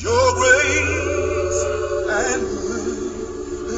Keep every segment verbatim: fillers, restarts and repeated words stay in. Your grace and mercy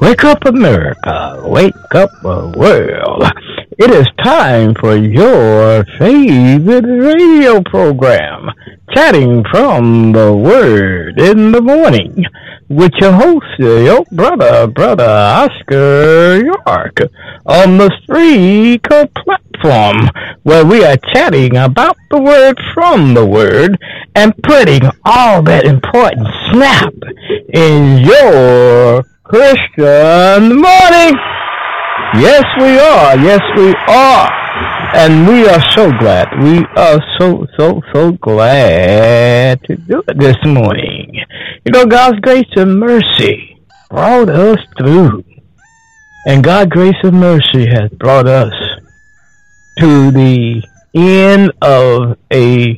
Wake up, America. Wake up, world. It is time for your favorite radio program, Chatting From The Word in the Morning, with your host, your brother, brother Oscar York, on the Spreaker platform, where we are chatting about the word from the word and putting all that important snap in your Christian morning. Yes, we are. Yes, we are. And we are so glad. We are so, so, so glad to do it this morning. You know, God's grace and mercy brought us through. And God's grace and mercy has brought us to the end of a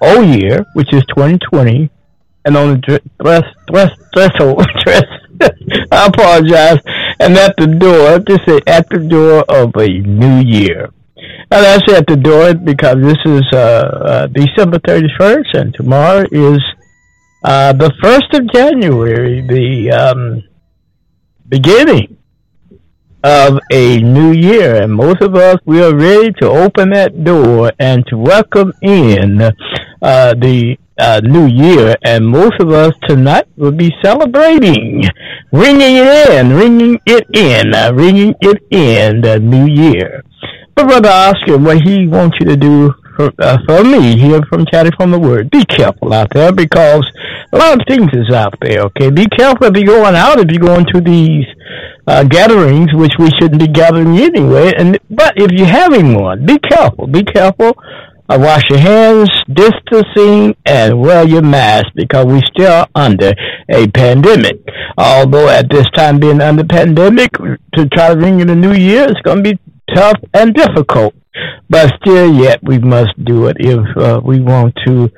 whole year, which is twenty twenty. And on the threshold, I apologize. And at the door, just say at the door of a new year. And I say at the door because this is uh, uh, December thirty-first, and tomorrow is uh, the first of January, the um, beginning of a new year. And most of us, we are ready to open that door and to welcome in uh, the Uh, new year, and most of us tonight will be celebrating, ringing it in, ringing it in, uh, ringing it in, the new year. But Brother Oscar, what he wants you to do for, uh, for me here from Chatting From The Word, be careful out there, because a lot of things is out there, okay? Be careful if you're going out, if you're going to these uh, gatherings, which we shouldn't be gathering anyway, and but if you're having one, be careful, be careful. Uh, wash your hands, distancing, and wear your mask, because we still are under a pandemic. Although at this time being under pandemic, to try to ring in the new year is going to be tough and difficult. But still yet, we must do it if uh, we want to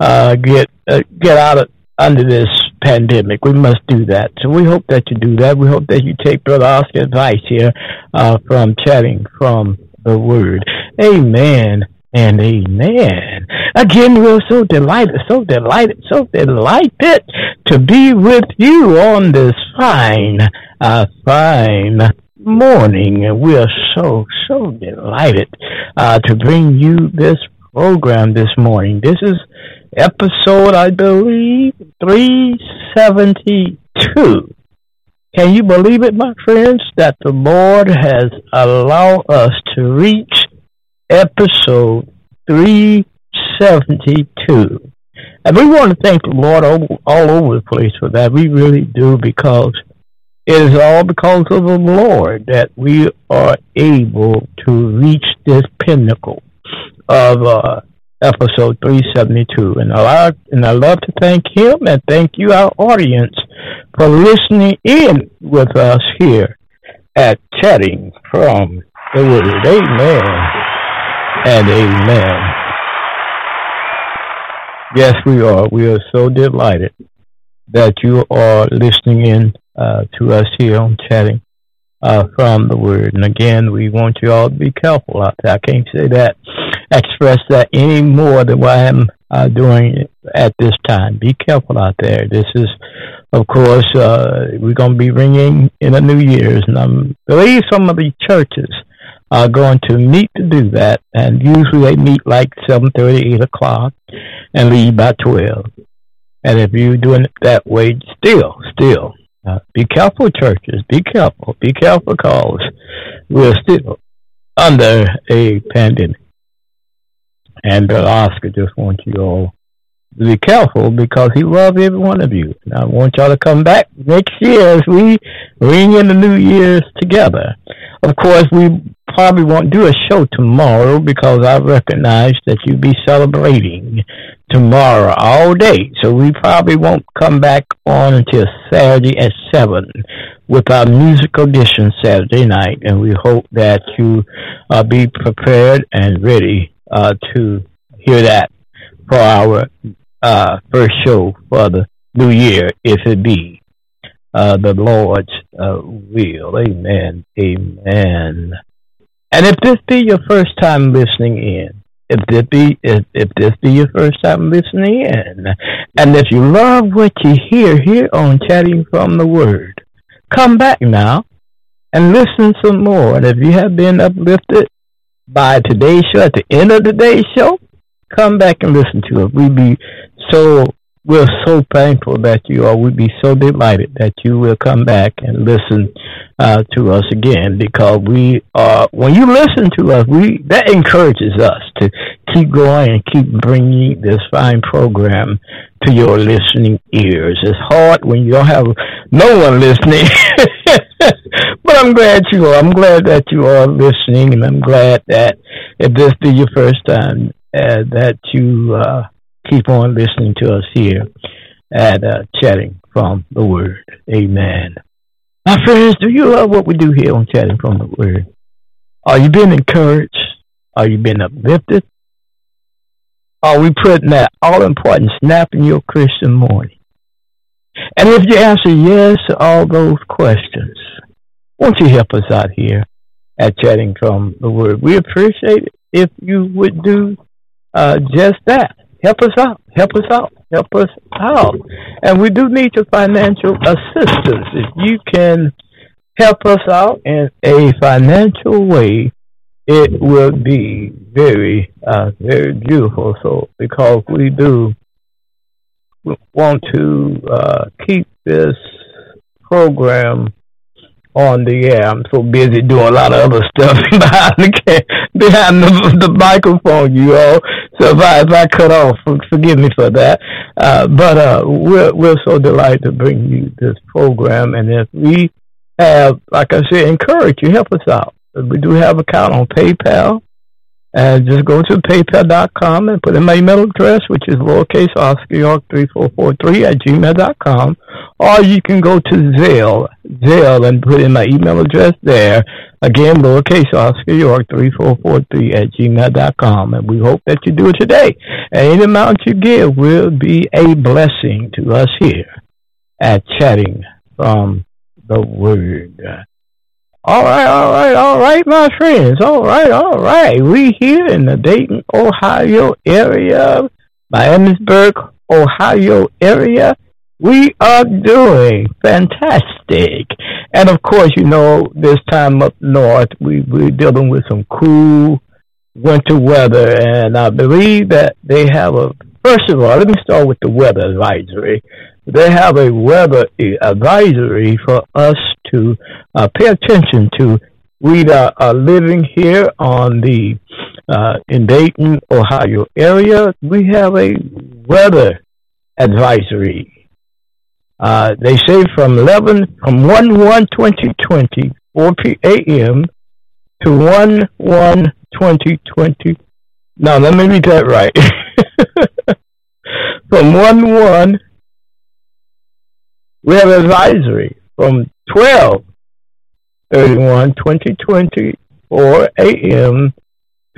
uh, get uh, get out of under this pandemic. We must do that. So we hope that you do that. We hope that you take Brother Oscar's advice here uh, from Chatting From The Word. Amen. And amen. Again, we're so delighted, so delighted, so delighted to be with you on this fine, uh, fine morning. And we are so, so delighted uh, to bring you this program this morning. This is episode, I believe, three seventy-two. Can you believe it, my friends, that the Lord has allowed us to reach episode three seventy-two. And we want to thank the Lord all, all over the place for that. We really do, because it is all because of the Lord that we are able to reach this pinnacle of uh, episode three seventy-two. And I, love, and I love to thank Him and thank you, our audience, for listening in with us here at Chatting From The Word. Amen. And amen. Yes, we are. We are so delighted that you are listening in uh, to us here on Chatting uh, From The Word. And again, we want you all to be careful out there. I can't say that, express that any more than what I am uh, doing at this time. Be careful out there. This is, of course, uh, we're going to be ringing in the New Year's. And I believe some of the churches are going to meet to do that, and usually they meet like seven thirty, eight o'clock, and leave by twelve. And if you're doing it that way, still, still, uh, be careful, churches, be careful, be careful, because we're still under a pandemic. And Brother Oscar just wants you all to be careful, because he loves every one of you. And I want y'all to come back next year as we ring in the New Year's together. Of course, we probably won't do a show tomorrow, because I recognize that you'll be celebrating tomorrow all day. So we probably won't come back on until Saturday at seven with our music edition Saturday night. And we hope that you uh, be prepared and ready uh, to hear that for our uh, first show for the new year, if it be uh, the Lord's uh, will. Amen. Amen. And if this be your first time listening in, if this be if, if this be your first time listening in, and if you love what you hear here on Chatting From The Word, come back now and listen some more. And if you have been uplifted by today's show, at the end of today's show, come back and listen to it. We'd be so, we're so thankful that you are. We'd be so delighted that you will come back and listen uh, to us again, because we are, when you listen to us, we that encourages us to keep going and keep bringing this fine program to your listening ears. It's hard when you don't have no one listening. But I'm glad you are. I'm glad that you are listening, and I'm glad that if this be your first time, uh, that you uh, keep on listening to us here at uh, Chatting From The Word. Amen. My friends, do you love what we do here on Chatting From The Word? Are you being encouraged? Are you being uplifted? Are we putting that all-important snap in your Christian morning? And if you answer yes to all those questions, won't you help us out here at Chatting From The Word? We appreciate it if you would do uh, just that. Help us out. Help us out. Help us out. And we do need your financial assistance. If you can help us out in a financial way, it will be very, uh, very beautiful. So, because we do want to uh, keep this program on the air. I'm so busy doing a lot of other stuff behind the behind the, the microphone, you all. So if I, if I cut off, forgive me for that. Uh, but uh, we're we're so delighted to bring you this program. And if we have, like I said, encourage you, help us out. We do have an account on PayPal. And just go to paypal dot com and put in my email address, which is lowercase Oscar York three four four three at gmail dot com. Or you can go to Zell, Zell and put in my email address there. Again, lowercase Oscar York three four four three at gmail dot com. And we hope that you do it today. And any amount you give will be a blessing to us here at Chatting From The Word. All right, all right, all right, my friends. All right, all right. We here in the Dayton, Ohio area, Miamisburg, Ohio area. We are doing fantastic. And of course, you know, this time up north, we, we're dealing with some cool winter weather. And I believe that they have a, first of all, let me start with the weather advisory. They have a weather advisory for us to uh, pay attention to. We are, are living here on the uh, in Dayton, Ohio area. We have a weather advisory. Uh, they say from eleven from one one twenty twenty four p.m. to one one twenty twenty. Now let me read that right. From one one. We have advisory from twelve thirty-one twenty twenty, four a.m.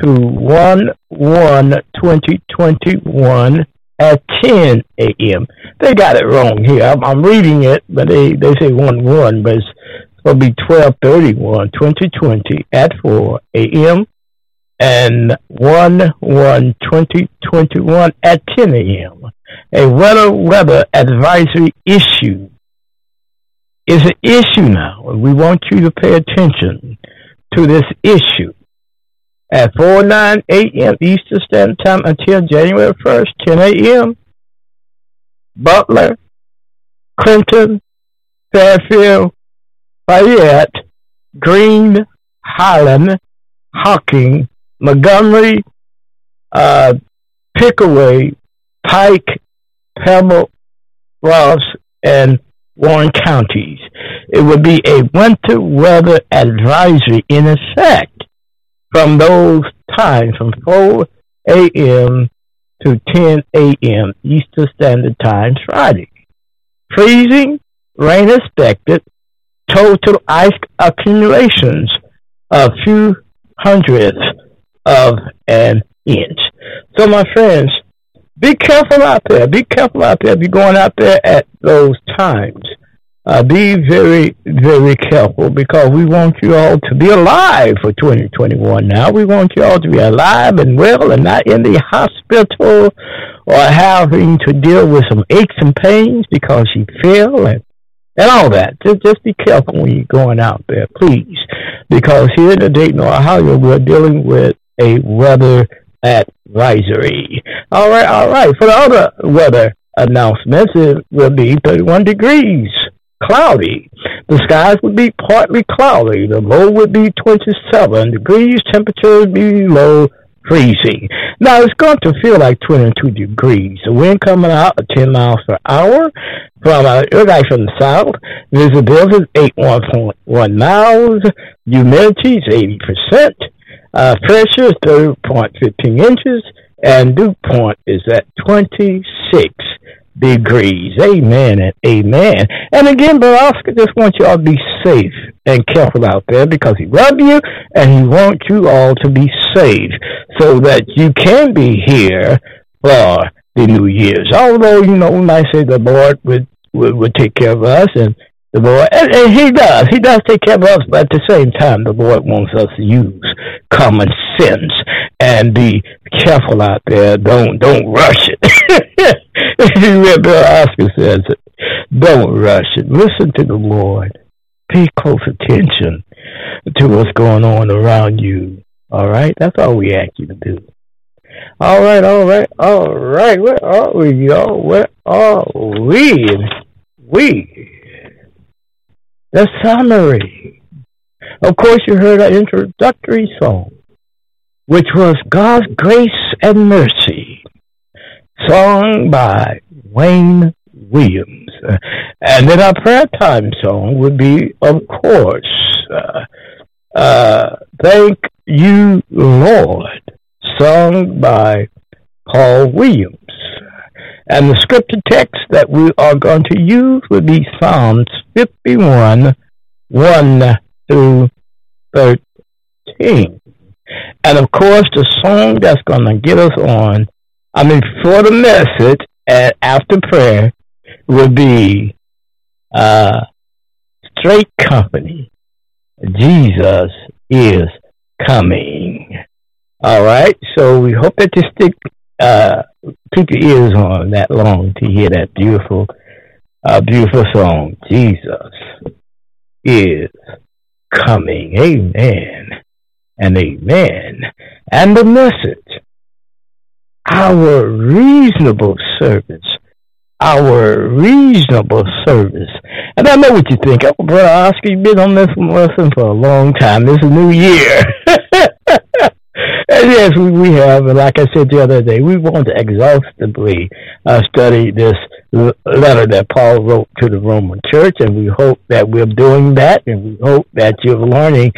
to one one twenty twenty-one at ten a.m. They got it wrong here. I'm, I'm reading it, but they, they say one one, but it's going to be twelve thirty-one twenty twenty at four a.m. and one one twenty twenty-one at ten a.m. A weather weather advisory issue. It's an issue now, and we want you to pay attention to this issue. At four nine a.m. Eastern Standard Time until January first, ten a.m., Butler, Clinton, Fairfield, Fayette, Greene, Highland, Hocking, Montgomery, uh, Pickaway, Pike, Pebble, Ross, and Warren counties. It would be a winter weather advisory in effect from those times, from four a.m. to ten a.m. Eastern Standard Time Friday. Freezing, rain expected, total ice accumulations a few hundredths of an inch. So, my friends, be careful out there. Be careful out there. Be going out there at those times. Uh, be very, very careful, because we want you all to be alive for twenty twenty-one now. We want you all to be alive and well and not in the hospital or having to deal with some aches and pains because you fell and and all that. Just, just be careful when you're going out there, please, because here in Dayton, Ohio, we're dealing with a weather advisory. All right, all right. For the other weather announcements, it will be thirty-one degrees, cloudy. The skies would be partly cloudy. The low would be twenty-seven degrees. Temperature would be low freezing. Now, it's going to feel like twenty-two degrees. The wind coming out at ten miles per hour. From uh, right from the south, visibility is eighty-one point one miles. Humidity is eighty percent. Uh, pressure is thirty point one five inches. And dew point is at twenty-six degrees. Amen and amen. And again, Brother Oscar, just want you all to be safe and careful out there because he loves you and he wants you all to be safe so that you can be here for the New Year's. Although, you know, we might say the Lord would, would, would take care of us and the Lord, and, and he does. He does take care of us, but at the same time, the Lord wants us to use common sense and be careful out there. Don't don't rush it. Brother Oscar says it. Don't rush it. Listen to the Lord. Pay close attention to what's going on around you. All right? That's all we ask you to do. All right, all right, all right. Where are we, y'all? Where are we? We. The summary. Of course, you heard our introductory song, which was God's Grace and Mercy, sung by Wayne Williams. And then our prayer time song would be, of course, uh, uh, Thank You, Lord, sung by Paul Williams. And the scripture text that we are going to use would be Psalms fifty-one, one through thirteen. And, of course, the song that's going to get us on, I mean, for the message and after prayer, would be uh, Straight Company. Jesus is coming. All right? So we hope that you stick, uh, keep your ears on that long to hear that beautiful, uh, beautiful song. Jesus is coming. Amen. And amen. And the message, our reasonable service, our reasonable service. And I know what you think. Oh, Brother Oscar, you've been on this lesson for a long time. This is New Year. And yes, we have. And like I said the other day, we want to exhaustively uh, study this letter that Paul wrote to the Roman church. And we hope that we're doing that. And we hope that you're learning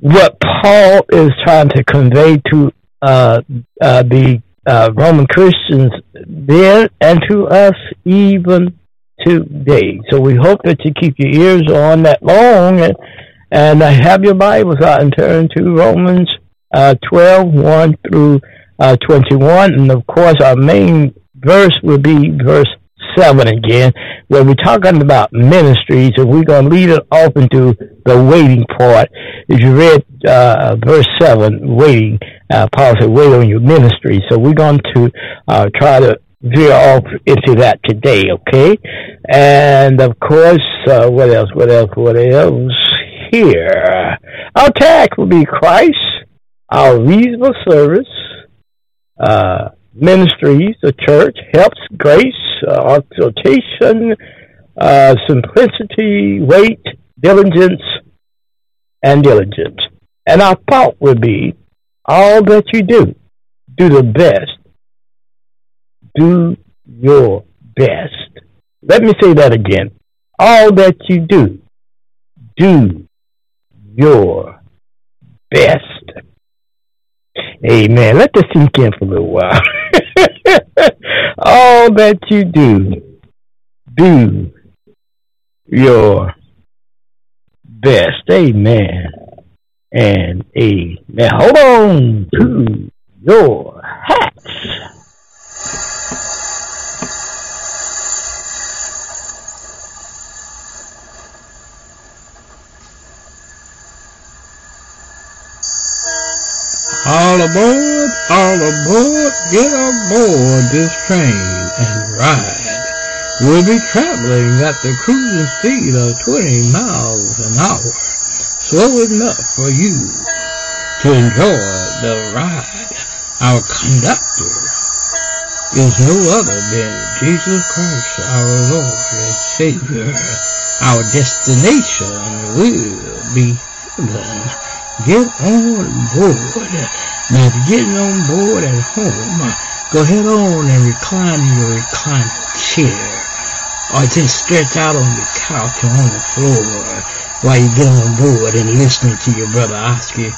what Paul is trying to convey to uh, uh, the uh, Roman Christians there and to us even today. So we hope that you keep your ears on that long and, and uh, have your Bibles out and turn to Romans uh, twelve, one through twenty-one. And, of course, our main verse will be verse seven again, where we're talking about ministries, and we're going to lead it off into the waiting part. If you read uh, verse seven, waiting, uh, Paul said, wait on your ministry. So we're going to uh, try to veer off into that today, okay? And, of course, uh, what else, what else, what else here? Our tag will be Christ, our reasonable service, uh, ministries, the church, helps, grace, uh, exhortation, uh, simplicity, weight, diligence, and diligence. And our thought would be, all that you do, do the best. Do your best. Let me say that again. All that you do, do your best. Amen. Let this sink in for a little while. All that you do, do your best. Amen. And amen. Hold on to your hats. All aboard, all aboard, get aboard this train and ride. will be traveling at the cruising speed of twenty miles an hour, slow enough for you to enjoy the ride. Our conductor is no other than Jesus Christ, our Lord and Savior. Our destination will be heaven. Get on board. Now, if you're getting on board at home, go ahead on and recline in your recliner chair, or just stretch out on your couch or on the floor while you get on board and listening to your brother Oscar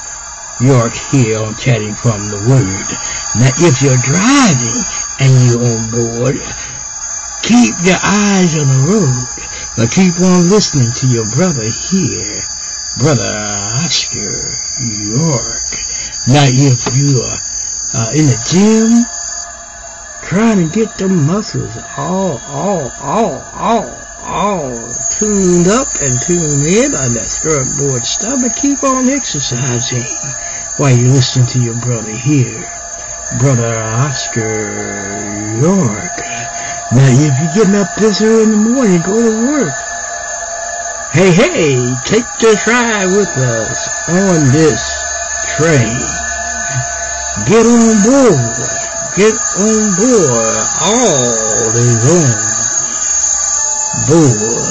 York here on Chatting From The Word. Now, if you're driving and you're on board, keep your eyes on the road, but keep on listening to your brother here, brother Oscar York. Now, if you are uh, in the gym, trying to get the muscles all, all, all, all, all tuned up and tuned in on that strut board stuff, but keep on exercising while you listen to your brother here, brother Oscar York. Now, if you're getting up this early in the morning, go to work. Hey, hey, take this ride with us on this train. Get on board. Get on board. All is on board. Oh,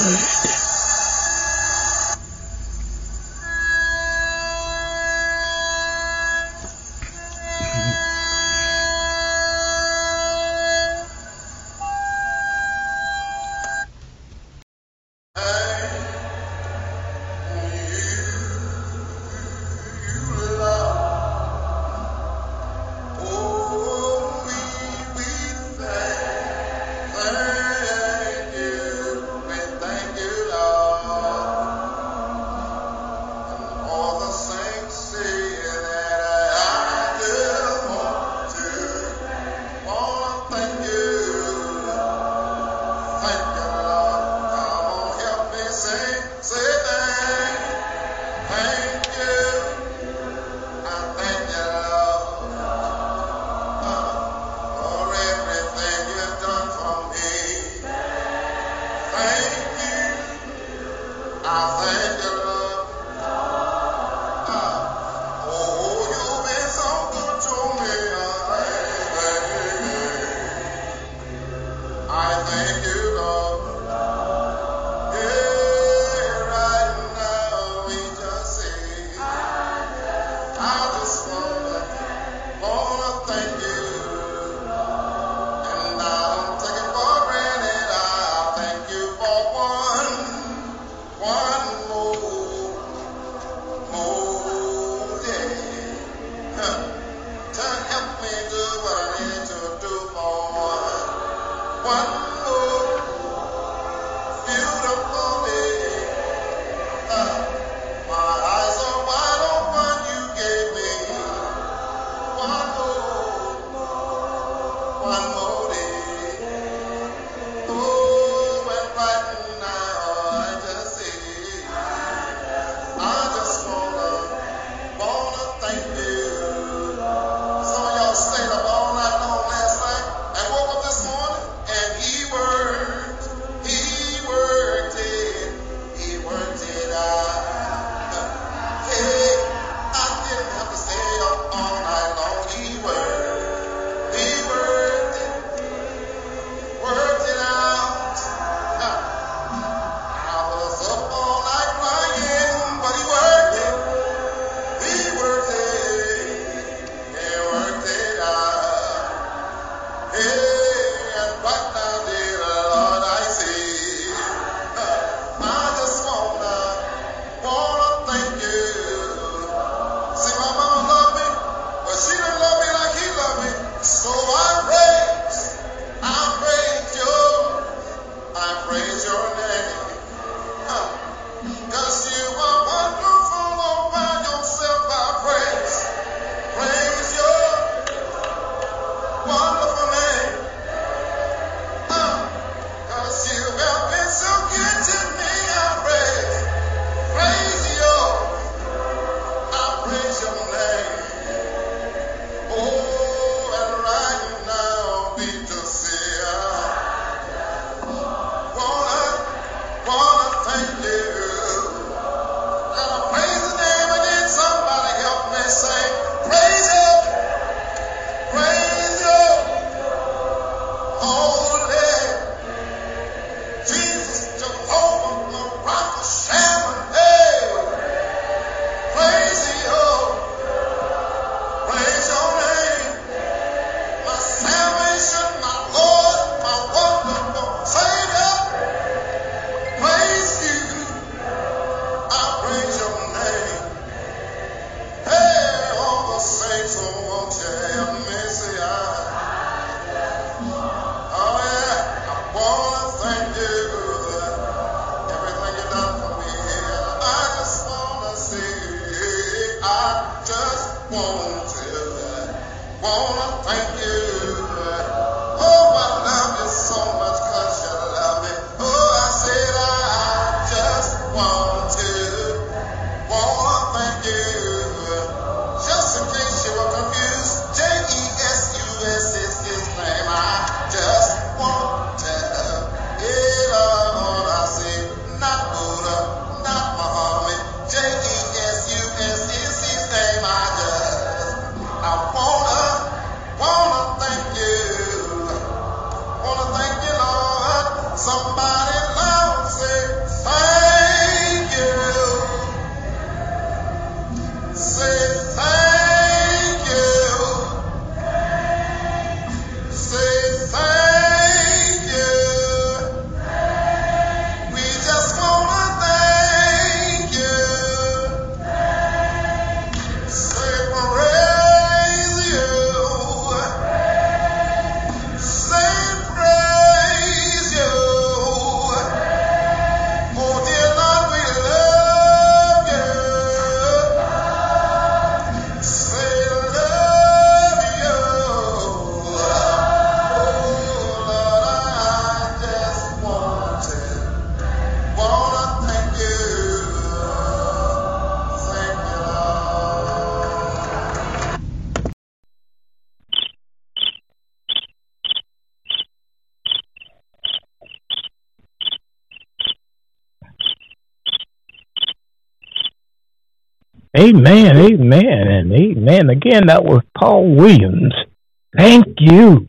Amen, amen, and amen. Again, that was Paul Williams. Thank you,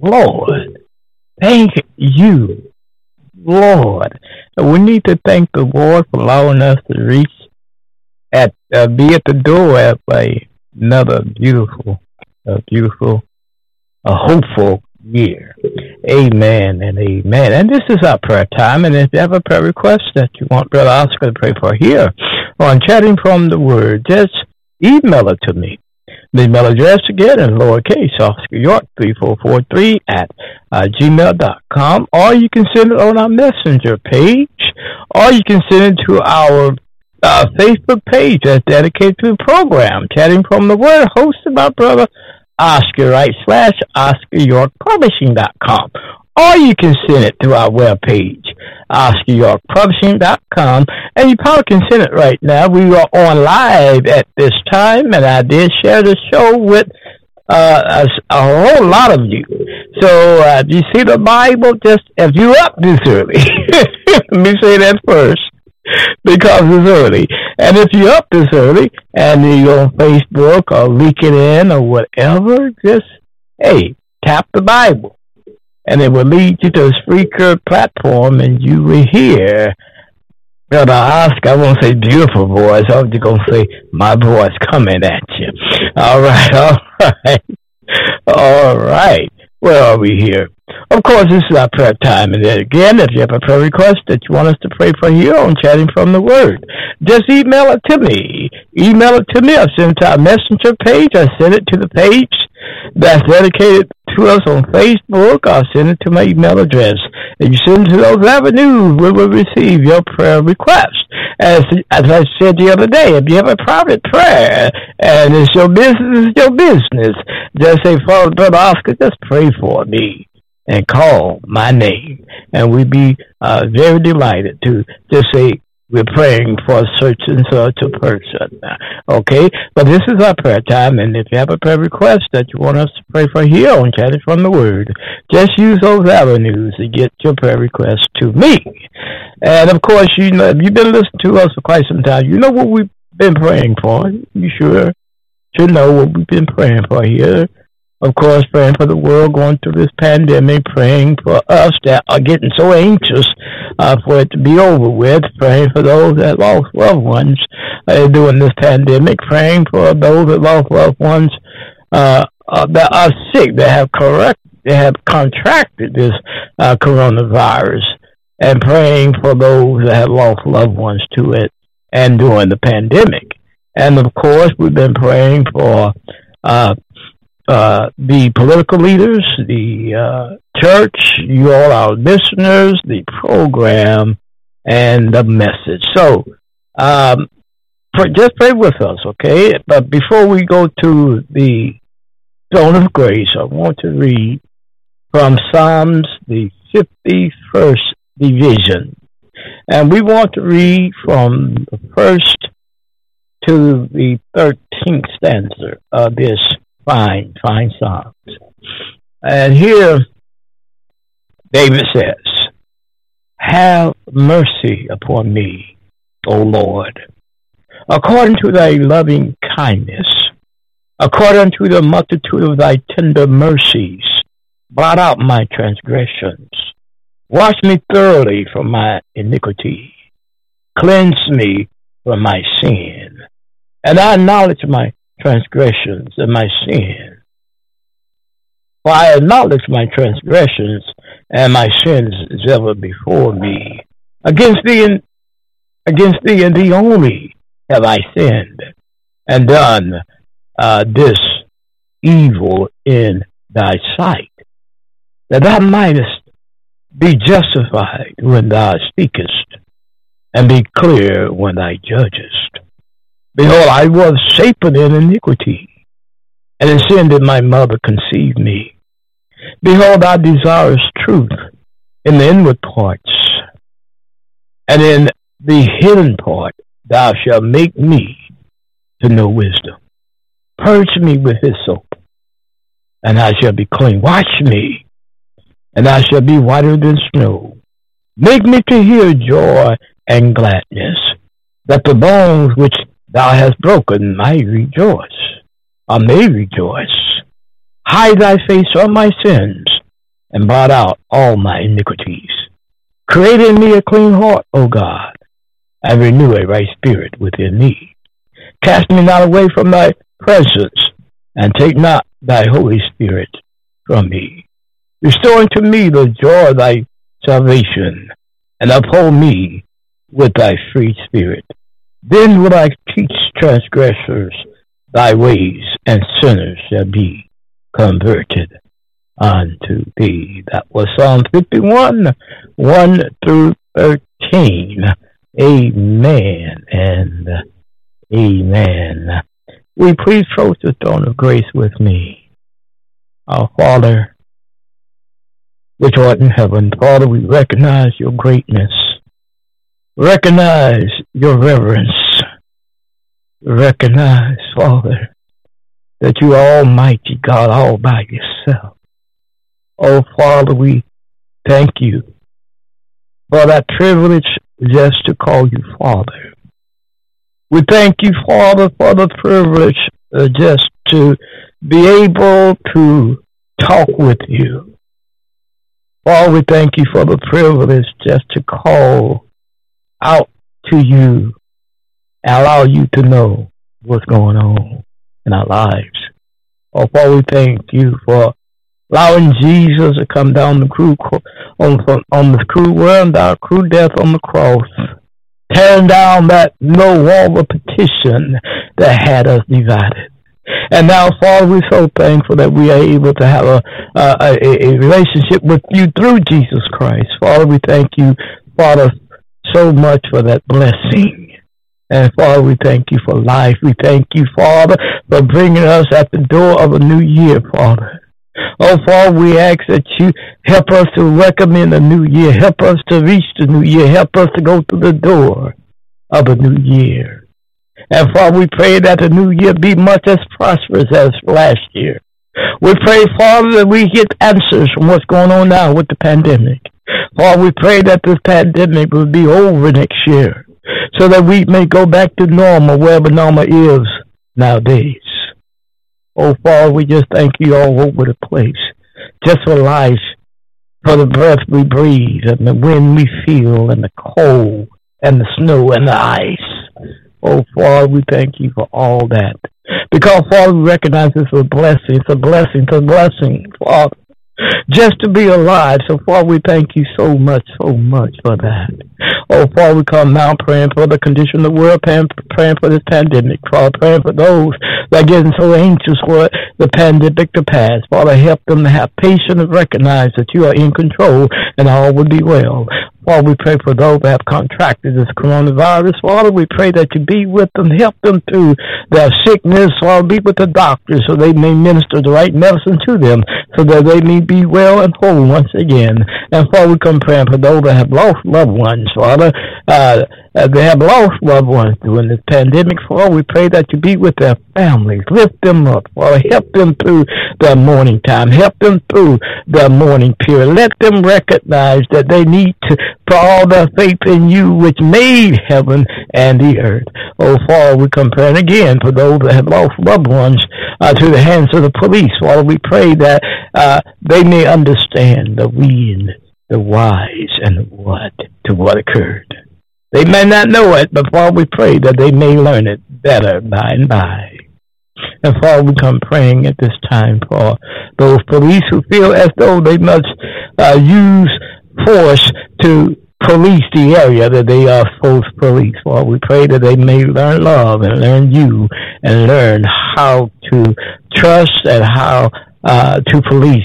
Lord. Thank you, Lord. We need to thank the Lord for allowing us to reach, at uh, be at the door of a, another beautiful, uh, beautiful, uh, hopeful year. Amen and amen. And this is our prayer time. And if you have a prayer request that you want Brother Oscar to pray for here on Chatting From The Word, just email it to me. The email address again is lowercase Oscar York three four four three at uh, gmail dot com, or you can send it on our messenger page, or you can send it to our uh, Facebook page that's dedicated to the program, Chatting From The Word, hosted by Brother Oscar, right, slash Oscar York Publishing dot com. Or you can send it to our webpage, Oscar York Publishing dot com. And you probably can send it right now. We are on live at this time, and I did share the show with uh, a, a whole lot of you. So uh, if you see the Bible, just if you're up this early, let me say that first, because it's early. And if you're up this early and you're on Facebook or LinkedIn or whatever, just, hey, tap the Bible. And it will lead you to a Spreaker platform, and you will hear Brother Oscar. I won't say beautiful voice. I'm just going to say my voice coming at you. All right, all right, all right. Where are we here? Of course, this is our prayer time. And then again, if you have a prayer request that you want us to pray for here on Chatting From The Word, just email it to me. Email it to me. I send it to our messenger page. I send it to the page that's dedicated to us on Facebook. I'll send it to my email address. If you send it to those avenues, we will receive your prayer request. As, as I said the other day, if you have a private prayer and it's your business, it's your business. Just say, Father, Brother Oscar, just pray for me and call my name. And we'd be uh, very delighted to just say, we're praying for such and such a person. Okay? But this is our prayer time, and if you have a prayer request that you want us to pray for here on Chatting From The Word, just use those avenues to get your prayer request to me. And, of course, you know, if you've been listening to us for quite some time, you know what we've been praying for. You sure should know what we've been praying for here. Of course, praying for the world going through this pandemic, praying for us that are getting so anxious uh, for it to be over with, praying for those that lost loved ones uh, during this pandemic, praying for those that lost loved ones uh, uh, that are sick, that have correct, that have contracted this uh, coronavirus, and praying for those that have lost loved ones to it and during the pandemic. And, of course, we've been praying for uh Uh, the political leaders, the uh, church, you all our listeners, the program, and the message. So um, pr- just pray with us, okay? But before we go to the throne of grace, I want to read from Psalms, the fifty-first division. And we want to read from the first to the thirteenth stanza of this Fine, fine songs. And here, David says, have mercy upon me, O Lord, according to thy loving kindness, according to the multitude of thy tender mercies, blot out my transgressions. Wash me thoroughly from my iniquity. Cleanse me from my sin. And I acknowledge my transgressions and my sin. For I acknowledge my transgressions, and my sins is ever before me. Against thee and against thee and thee only have I sinned, and done uh, this evil in thy sight, that thou mightest be justified when thou speakest, and be clear when thou judgest. Behold, I was shapen in iniquity, and in sin did my mother conceive me. Behold, thou desirest truth in the inward parts, and in the hidden part thou shalt make me to know wisdom. Purge me with hyssop, and I shall be clean. Wash me, and I shall be whiter than snow. Make me to hear joy and gladness, that the bones which thou hast broken my rejoice. I may rejoice. Hide thy face on my sins, and blot out all my iniquities. Create in me a clean heart, O God, and renew a right spirit within me. Cast me not away from thy presence, and take not thy Holy Spirit from me. Restore unto me the joy of thy salvation, and uphold me with thy free spirit. Then will I teach transgressors thy ways, and sinners shall be converted unto thee. That was Psalm fifty-one, one through thirteen. Amen and amen. Will you please approach the throne of grace with me? Our Father, which art in heaven, Father, we recognize your greatness. Recognize your reverence. Recognize, Father, that you are almighty God all by yourself. Oh, Father, we thank you for that privilege just to call you Father. We thank you, Father, for the privilege uh, just to be able to talk with you. Father, we thank you for the privilege just to call out to you and allow you to know what's going on in our lives. Oh, Father, we thank you for allowing Jesus to come down the cruel, on, on the cruel worm, our cruel death on the cross, tearing down that no wall of petition that had us divided. And now, Father, we're so thankful that we are able to have a, uh, a, a relationship with you through Jesus Christ. Father, we thank you, Father, so much for that blessing. And Father, we thank you for life. We thank you, Father, for bringing us at the door of a new year, Father. Oh, Father, we ask that you help us to recommend a new year. Help us to reach the new year. Help us to go through the door of a new year. And Father, we pray that the new year be much as prosperous as last year. We pray, Father, that we get answers from what's going on now with the pandemic. Father, we pray that this pandemic will be over next year so that we may go back to normal, wherever normal is nowadays. Oh, Father, we just thank you all over the place, just for life, for the breath we breathe, and the wind we feel, and the cold, and the snow, and the ice. Oh, Father, we thank you for all that. Because, Father, we recognize it's a blessing, it's a blessing, it's a blessing, Father, just to be alive. So, Father, we thank you so much, so much for that. Oh, Father, we come now praying for the condition of the world, praying, praying for this pandemic, Father, praying for those that are getting so anxious for the pandemic to pass. Father, help them to have patience and recognize that you are in control and all will be well. Father, we pray for those that have contracted this coronavirus. Father, we pray that you be with them, help them through their sickness. Father, be with the doctors so they may minister the right medicine to them so that they may be well and whole once again. And Father, we come praying for those that have lost loved ones, Father. Uh, they have lost loved ones during this pandemic. Father, we pray that you be with their families. Lift them up, Father. Help them through their morning time. Help them through their morning period. Let them recognize that they need to, for all the faith in you which made heaven and the earth. Oh, Father, we come praying again for those that have lost loved ones uh, to the hands of the police. Father, we pray that uh, they may understand the when, the whys, and the what to what occurred. They may not know it, but Father, we pray that they may learn it better by and by. And Father, we come praying at this time for those police who feel as though they must uh, use force to police the area that they are supposed to police. Father, we pray that they may learn love and learn you and learn how to trust and how uh, to police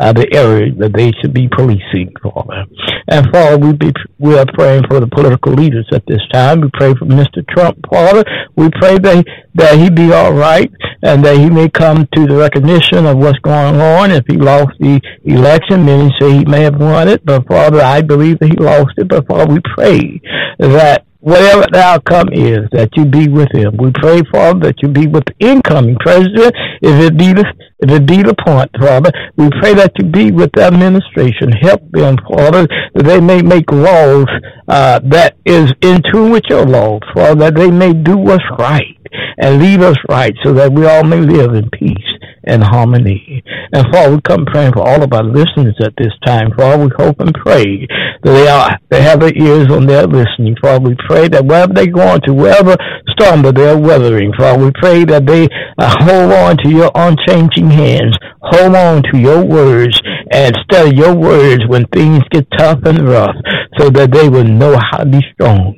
uh, the area that they should be policing, Father. And Father, we, be, we are praying for the political leaders at this time. We pray for Mister Trump, Father. We pray that, that he be all right and that he may come to the recognition of what's going on. If he lost the election, many say he may have won it, but Father, I believe that he lost it. But Father, we pray that whatever the outcome is, that you be with him. We pray, Father, that you be with the incoming president. If it be the, if it be the point, Father, we pray that you be with the administration. Help them, Father, that they may make laws uh, that is in tune with your laws, Father, that they may do what's right. and lead us right so that we all may live in peace and harmony. And Father, we come praying for all of our listeners at this time. Father, we hope and pray that they are they have their ears on their listening. Father, we pray that wherever they're going to, wherever storm that they're weathering, Father, we pray that they uh, hold on to your unchanging hands, hold on to your words, and study your words when things get tough and rough, so that they will know how to be strong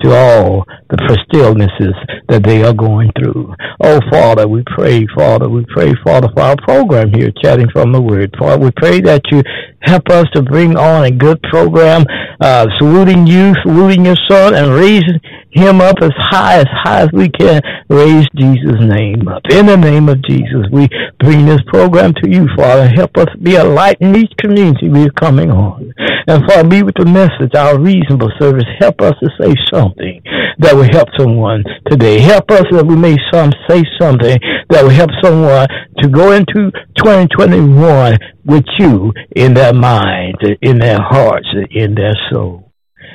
to all the hostility that they are going through. Oh, Father, we pray, Father, we pray, Father, for our program here, Chatting From The Word. Father, we pray that you help us to bring on a good program, uh, saluting you, saluting your son, and raising him up as high, as high as we can. Raise Jesus' name up. In the name of Jesus, we bring this program to you, Father. Help us be a light in each community we are coming on. And Father, be with the message, our reasonable service. Help us to say something that will help someone today. Help us that we may some say something that will help someone to go into twenty twenty-one with you in their minds, in their hearts, in their soul.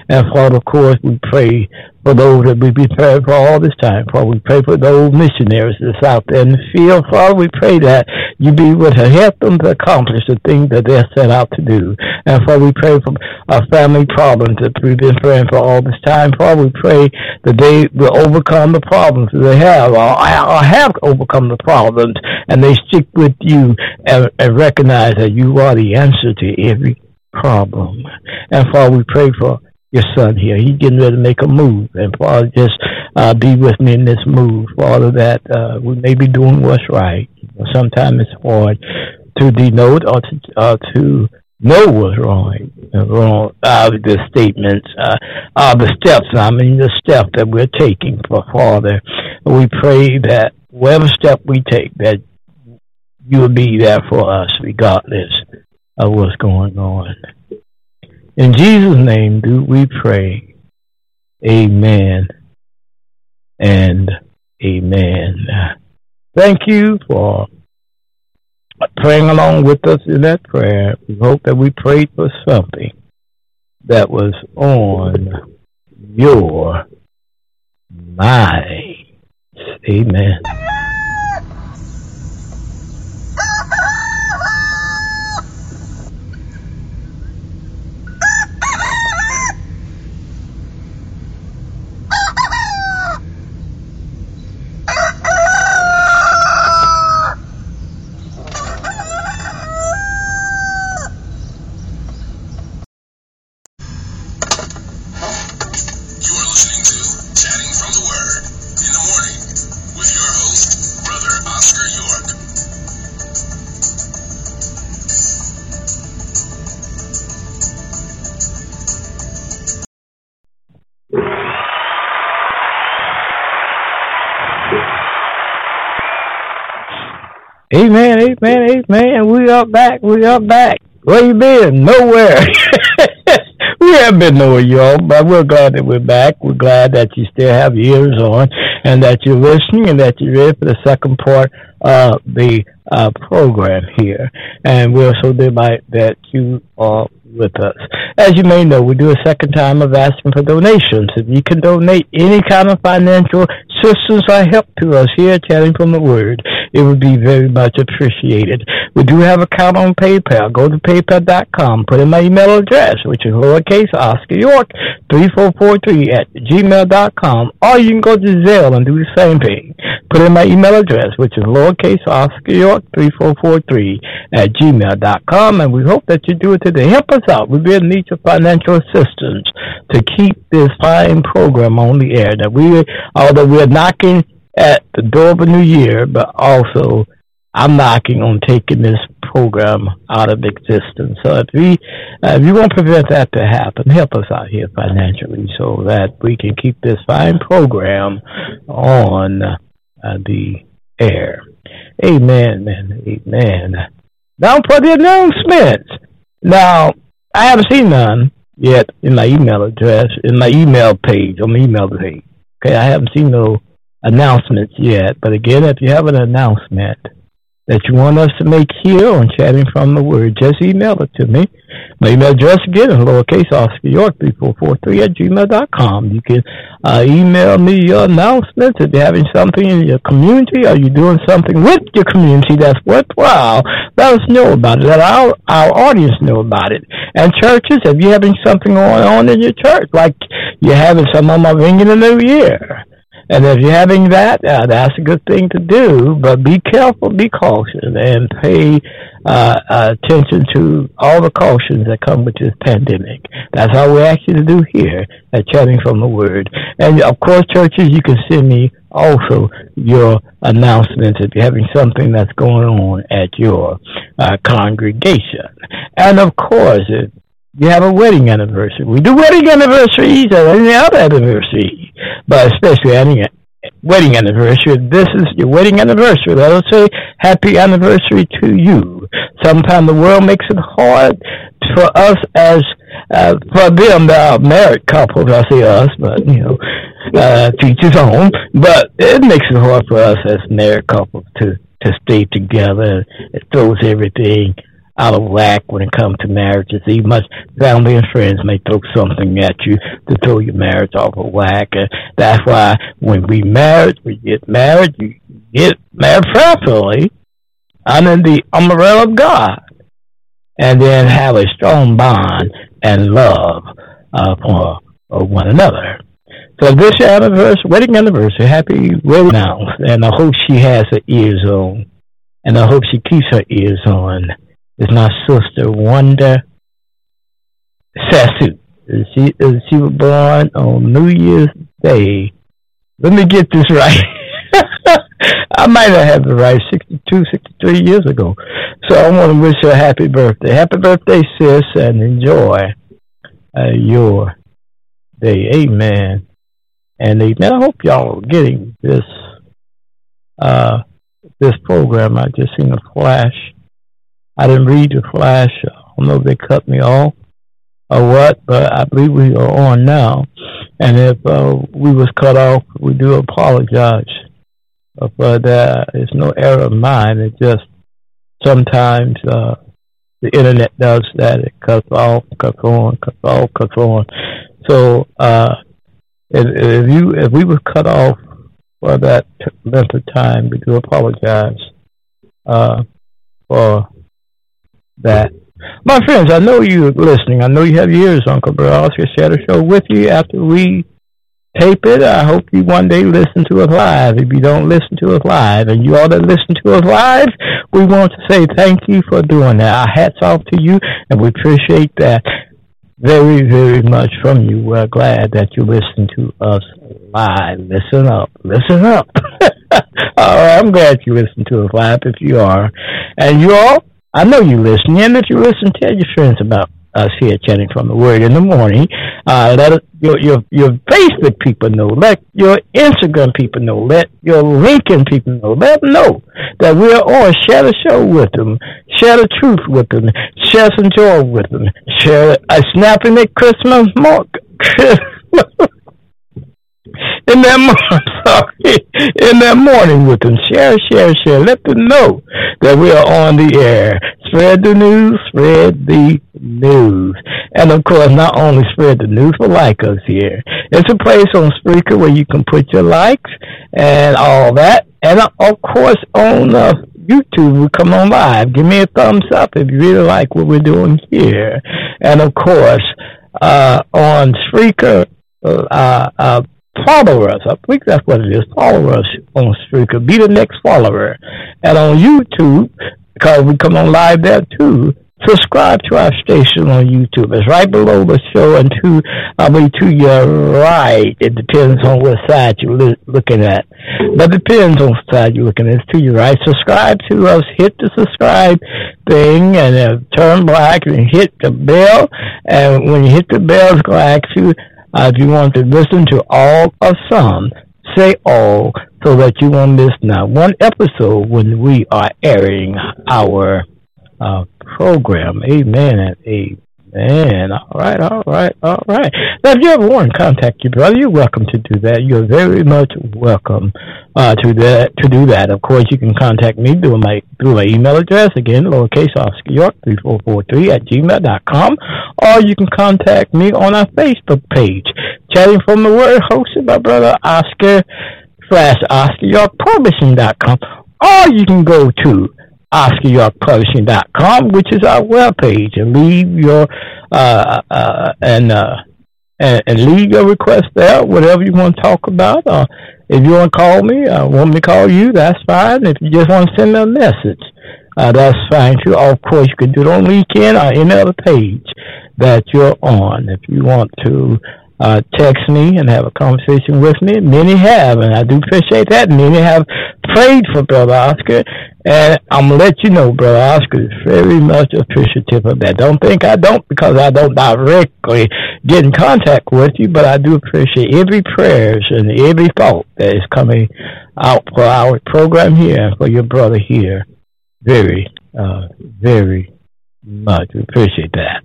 And Father, of course, we pray for those that we prepare for all this time. Father, we pray for those missionaries that's out there in the field. Father, we pray that you be with her, help them to accomplish the things that they're set out to do. And Father, we pray for our family problems that we've been praying for all this time. Father, we pray that they will overcome the problems that they have, or, or have overcome the problems, and they stick with you and, and recognize that you are the answer to every problem. And Father, we pray for your son here. He's getting ready to make a move. And Father, just uh, be with me in this move, Father, that uh, we may be doing what's right. Sometimes it's hard to denote or to, uh, to know what's wrong. Wrong uh, the statements, uh, uh, the steps, I mean the step that we're taking, for Father. We pray that whatever step we take, that you will be there for us regardless of what's going on. In Jesus' name do we pray, amen and amen. Thank you for praying along with us in that prayer. We hope that we prayed for something that was on your mind. Amen. Amen, amen, amen. We are back. We are back. Where you been? Nowhere. We haven't been nowhere, y'all, but we're glad that we're back. We're glad that you still have your ears on and that you're listening and that you're ready for the second part of the uh, program here. And we're so delighted that you are with us. As you may know, we do a second time of asking for donations. If you can donate any kind of financial assistance or help to us here at Chatting From The Word, it would be very much appreciated. We do have an account on PayPal. Go to PayPal dot com. Put in my email address, which is lowercase Oscar York three four four three at gmail dot com. Or you can go to Zell and do the same thing. Put in my email address, which is lowercase Oscar York three four four three at gmail dot com. And we hope that you do it today. Help us out. We really need your financial assistance to keep this fine program on the air. That we, although we're knocking at the door of a new year, but also I'm knocking on taking this program out of existence. So if we, uh, if you want to prevent that to happen, help us out here financially so that we can keep this fine program on uh, the air. Amen and amen. Now for the announcements. Now, I haven't seen none yet in my email address, in my email page, on my email page. Okay, I haven't seen no announcements yet. But again, if you have an announcement, that you want us to make here on Chatting From The Word, just email it to me. My email address again is lowercase oscar york three four four three at gmail dot com. You can uh, email me your announcements if you're having something in your community or you're doing something with your community that's worthwhile. Let us know about it. Let our, our audience know about it. And churches, if you're having something going on in your church, like you're having some of them ringing in the new year. And if you're having that, uh, that's a good thing to do, but be careful, be cautious, and pay uh, uh, attention to all the cautions that come with this pandemic. That's all we ask you to do here at Chatting From The Word. And, of course, churches, you can send me also your announcements if you're having something that's going on at your uh, congregation. And, of course, if you have a wedding anniversary. We do wedding anniversaries or any other anniversary, but especially any wedding anniversary. If this is your wedding anniversary, let us say happy anniversary to you. Sometimes the world makes it hard for us as, uh, for them, the married couples, I say us, but, you know, uh, to each his own, but it makes it hard for us as married couples to, to stay together. It throws everything out of whack when it comes to marriages. Even much family and friends may throw something at you to throw your marriage off of whack. And that's why when we married, we get married, you get married properly under the umbrella of God, and then have a strong bond and love uh, for uh, one another. So this anniversary, wedding anniversary, happy wedding now. And I hope she has her ears on, and I hope she keeps her ears on. Is my sister Wanda Sassu. She she was born on New Year's Day. Let me get this right. I might not have it right. sixty-two, sixty-three years ago. So I want to wish her a happy birthday. Happy birthday, sis, and enjoy uh, your day. Amen. And amen. I hope y'all are getting this uh, this program. I just seen a flash. I didn't read the flash. I don't know if they cut me off or what, but I believe we are on now. And if uh, we was cut off, we do apologize for that. It's no error of mine. It's just sometimes uh, the internet does that. It cuts off, cuts on, cuts off, cuts on. So uh, if, if you if we was cut off for that length of time, we do apologize uh, for that. My friends, I know you're listening. I know you have ears, Uncle Bro. Oscar share the show with you after we tape it. I hope you one day listen to us live. If you don't listen to us live, and you all that listen to us live, we want to say thank you for doing that. Our hats off to you, and we appreciate that very, very much from you. We're glad that you listen to us live. Listen up. Listen up. All right, I'm glad you listen to us live if you are. And you all, I know you listen, and if you listen, tell your friends about us here Chatting From The Word in the morning. Uh, let us, your, your your Facebook people know. Let your Instagram people know. Let your LinkedIn people know. Let them know that we're on. Share the show with them. Share the truth with them. Share some joy with them. Share a snapping at Christmas mark. In that morning, sorry, in that morning with them. Share, share, share. Let them know that we are on the air. Spread the news, spread the news. And, of course, not only spread the news, but like us here. It's a place on Spreaker where you can put your likes and all that. And, of course, on uh, YouTube, we come on live. Give me a thumbs up if you really like what we're doing here. And, of course, uh, on Spreaker, uh, uh, follow us. I think that's what it is. Follow us on Spreaker. Be the next follower. And on YouTube, because we come on live there too, subscribe to our station on YouTube. It's right below the show and to, I mean, to your right. It depends on what side you're li- looking at. But it depends on what side you're looking at. It's to your right. Subscribe to us. Hit the subscribe thing and uh, turn black and hit the bell. And when you hit the bell, it's going to ask you, Uh, if you want to listen to all or some, say all, so that you won't miss not one episode when we are airing our uh, program. Amen and Man, all right, all right, all right. Now, if you ever want to contact your brother, you're welcome to do that. You're very much welcome uh, to that. To do that, of course, you can contact me through my through my email address again, lowercase Oscar York three four four three at gmail dot com, or you can contact me on our Facebook page, Chatting From The Word, hosted by brother Oscar slash Oscar York Publishing dot com, or you can go to Oscar York Publishing dot com, which is our webpage, and leave your uh, uh, and, uh, and and leave your request there, whatever you want to talk about. Uh, if you want to call me, uh, want me to call you, that's fine. If you just want to send me a message, uh, that's fine too. Of course, you can do it on LinkedIn or any other page that you're on. If you want to uh, text me and have a conversation with me, many have, and I do appreciate that. Many have prayed for Brother Oscar. And I'm going to let you know, Brother Oscar is very much appreciative of that. Don't think I don't, because I don't directly get in contact with you, but I do appreciate every prayer and every thought that is coming out for our program here and for your brother here. Very, uh, very much appreciate that.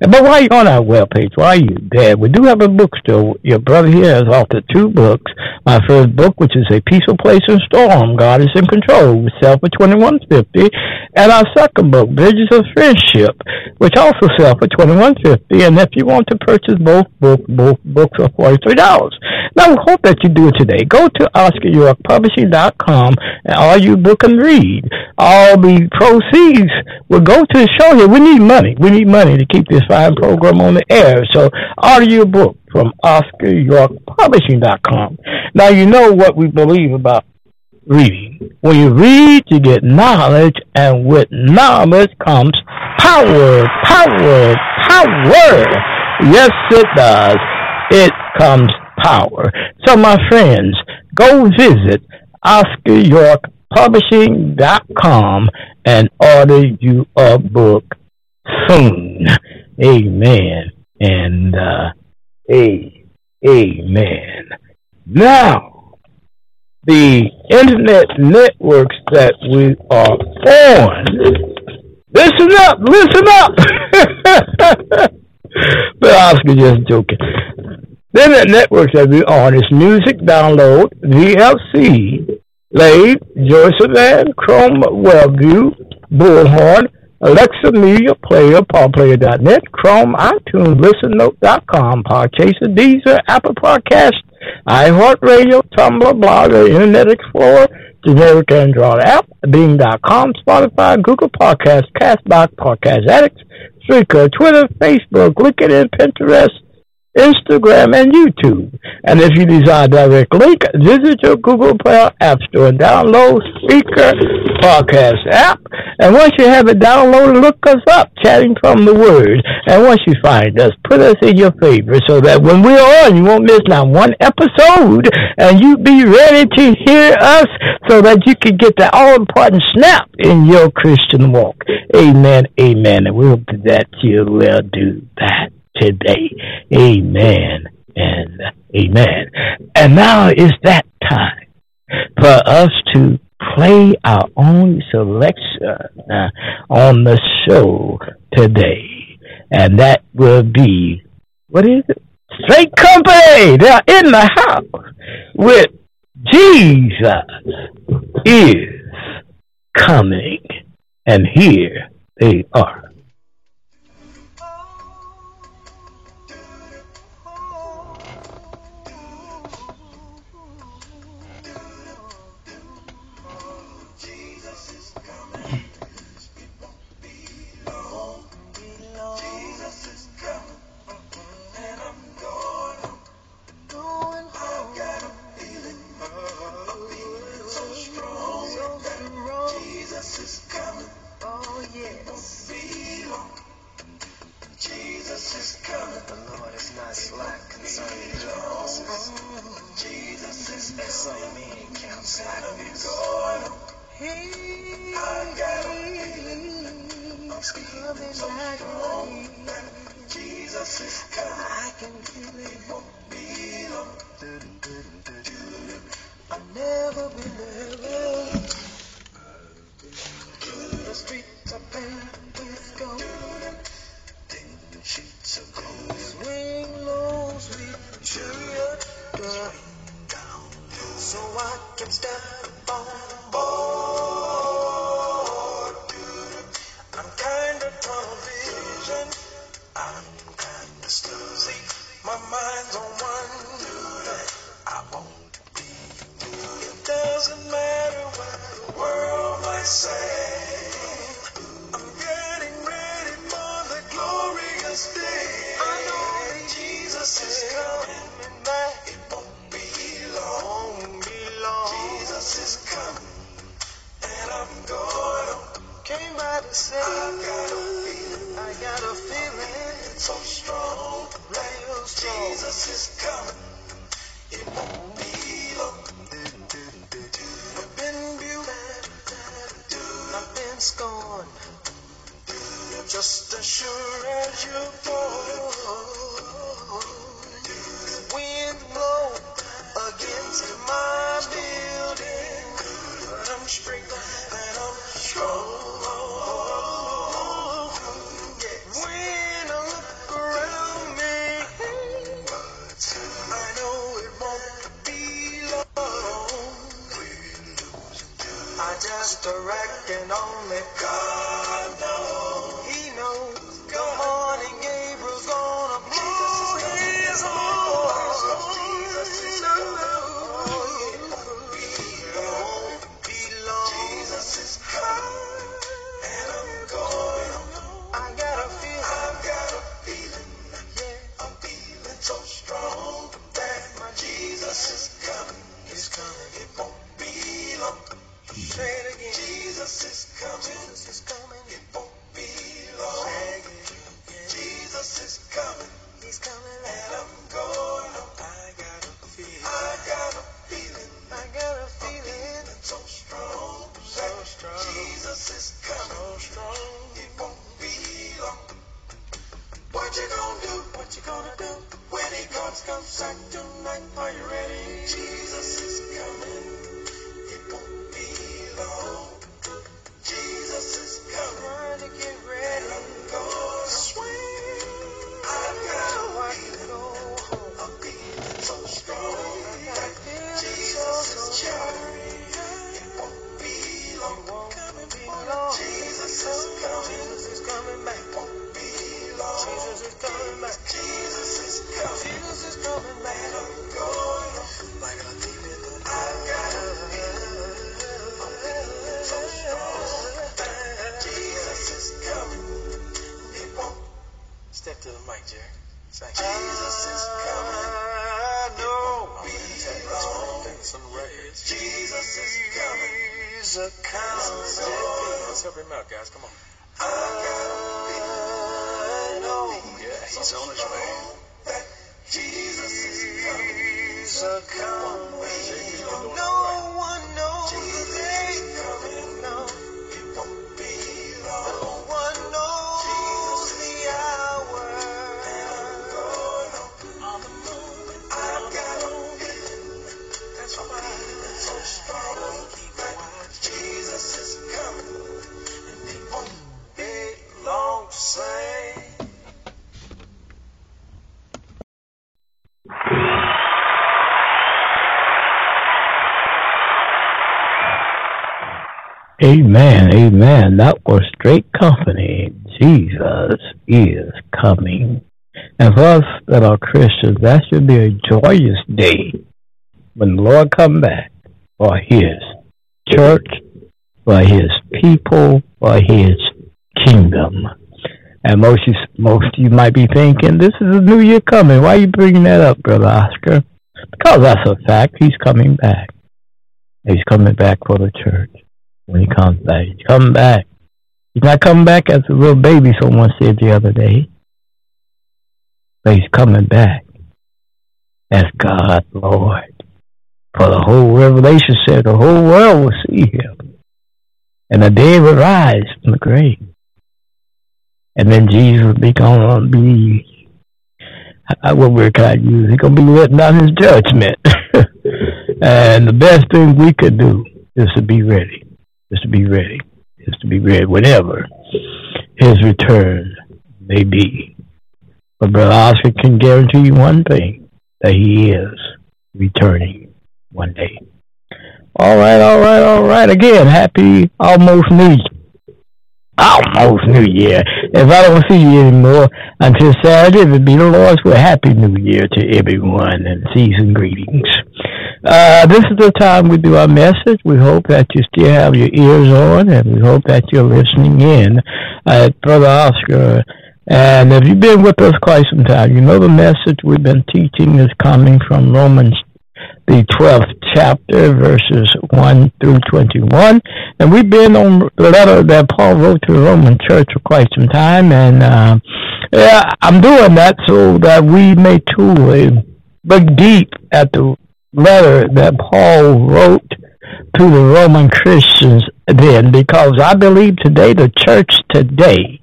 But while you're on our webpage, while you're there, we do have a bookstore. Your brother here has authored two books. My first book, which is A Peaceful Place in Storm, God Is in Control, sell for twenty-one fifty, and our second book, Bridges of Friendship, which also sell for twenty-one fifty. And if you want to purchase both book, both books are forty-three dollars. Now, we hope that you do it today. Go to Oscar York Publishing dot com, and all you book and read. All the proceeds will go to the show here. We need money. We need money to keep this fine program on the air. So, order your book from Oscar York Publishing dot com. Now, you know what we believe about reading. When you read, you get knowledge, and with knowledge comes power, power, power. Yes, it does. It comes power. So, my friends, go visit Oscar York Publishing dot com and order you a book soon. Amen. And uh, a- amen. Now, the internet networks that we are on, listen up, listen up. But Oscar just joking. The internet networks that we are on is Music Download, V L C, Lade, Joyceland, Chrome, WebView, Bullhorn, Alexa Media Player, Paul Player dot net, Chrome, iTunes, Listen Note dot com, Podchaser, Deezer, Apple Podcasts, iHeartRadio, Tumblr, Blogger, Internet Explorer, generic Android app, Bing dot com, Spotify, Google Podcasts, Castbox, Podcast Addicts, Spreaker, Twitter, Facebook, LinkedIn, Pinterest, Instagram, and YouTube. And if you desire a direct link, visit your Google Play App Store and download Spreaker Podcast app. And once you have it downloaded, look us up, Chatting From The Word. And once you find us, put us in your favorites so that when we're on, you won't miss not one episode, and you be ready to hear us so that you can get the all-important snap in your Christian walk. Amen, amen. And we hope that you will do that today. Amen and amen. And now is that time for us to play our own selection uh, on the show today. And that will be, what is it? Straight Company! They're in the house with Jesus Is Coming. And here they are. can step up on the board. I'm kind of tunnel vision. I'm kind of snoozy. My mind's on one dude. I won't be dude. It doesn't matter what the world might say. I'm getting ready for the glorious day. I know that Jesus is coming and that it won't be long. Be long. Jesus is coming and I'm going on. Came by to say I got a feeling. I got a feeling. It's so strong. Real strong. Jesus is coming. It won't be long. I've been beautiful. I've been scorned. Just as sure as you're born, the wind blow against my building, but I'm straight and I'm strong. When I look around me, I know it won't be long. I just direct and only God knows. Amen, amen. That was Straight Company. Jesus is coming. And for us that are Christians, that should be a joyous day when the Lord comes back for his church, for his people, for his kingdom. And most you, most you might be thinking, this is a new year coming. Why are you bringing that up, Brother Oscar? Because that's a fact. He's coming back. He's coming back for the church. When he comes back, he's coming back. He's not coming back as a little baby, someone said the other day. But he's coming back as God, Lord. For the whole Revelation said the whole world will see him. And the dead will rise from the grave. And then Jesus will be going to be, I, what word can I use? He's going to be letting out his judgment. And the best thing we could do is to be ready. Is to be ready, is to be ready, whenever his return may be. But Brother Oscar can guarantee you one thing, that he is returning one day. All right, all right, all right. Again, happy almost new year. Almost new year. If I don't see you anymore until Saturday, it'll be the Lord's will. Happy New Year to everyone and season greetings. Uh, this is the time we do our message. We hope that you still have your ears on, and we hope that you're listening in at Brother Oscar. And if you've been with us quite some time, you know the message we've been teaching is coming from Romans, the twelfth chapter, verses one through twenty-one. And we've been on the letter that Paul wrote to the Roman church for quite some time. And uh, yeah, I'm doing that so that we may too look deep at the letter that Paul wrote to the Roman Christians then, because I believe today, the church today,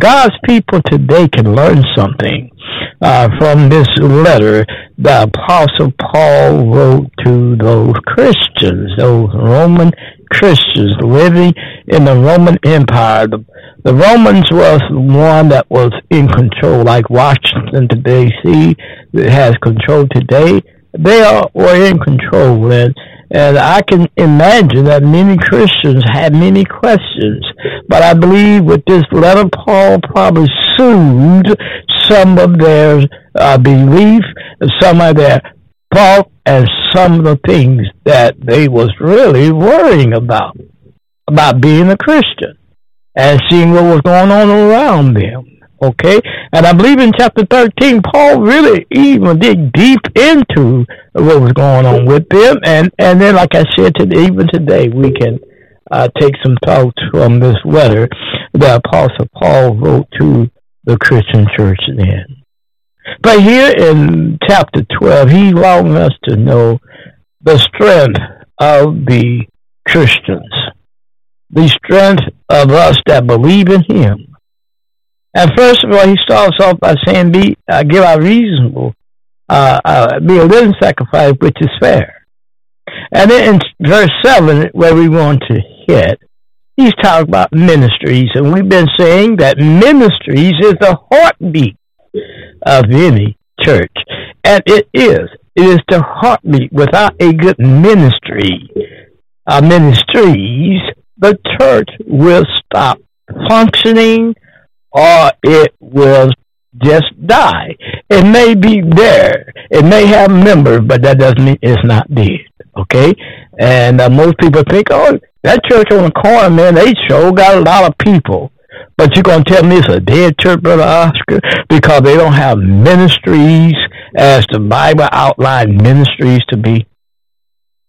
God's people today can learn something uh, from this letter the Apostle Paul wrote to those Christians, those Roman Christians living in the Roman Empire. The, the Romans was the one that was in control, like Washington today, see, that has control today. They are, were in control, and And I can imagine that many Christians had many questions. But I believe with this letter, Paul probably soothed some of their uh, belief, some of their thought, and some of the things that they was really worrying about, about being a Christian and seeing what was going on around them. Okay, and I believe in chapter thirteen, Paul really even dig deep into what was going on with them. And, and then, like I said, today, even today, we can uh, take some thoughts from this letter that Apostle Paul wrote to the Christian church then. But here in chapter twelve, he wants us to know the strength of the Christians, the strength of us that believe in him. And first of all, he starts off by saying, "Be uh, give our reasonable, uh, uh, be a living sacrifice, which is fair." And then in verse seven, where we want to hit, he's talking about ministries. And we've been saying that ministries is the heartbeat of any church. And it is. It is the heartbeat. Without a good ministry, our ministries, the church will stop functioning, or it will just die. It may be there. It may have members, but that doesn't mean it's not dead, okay? And uh, most people think, oh, that church on the corner, man, they sure got a lot of people. But you're going to tell me it's a dead church, Brother Oscar, because they don't have ministries as the Bible outlined ministries to be?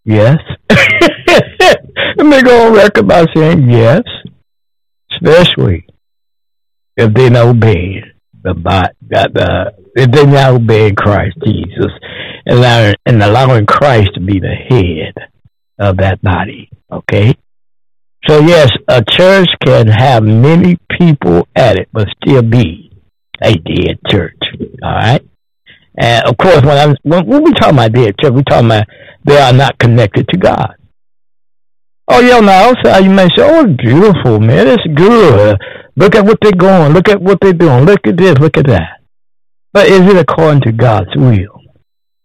Yes. Let me go on record by saying yes, especially if they not obey the body, the, if they not obey Christ Jesus, and allowing, and allowing Christ to be the head of that body, okay? So yes, a church can have many people at it, but still be a dead church, all right? And of course, when I'm when, when we talk about dead church, we talking about they are not connected to God. Oh, yeah, now, so you may say, oh, it's beautiful, man, it's good. Look at what they're going, look at what they're doing, look at this, look at that. But is it according to God's will?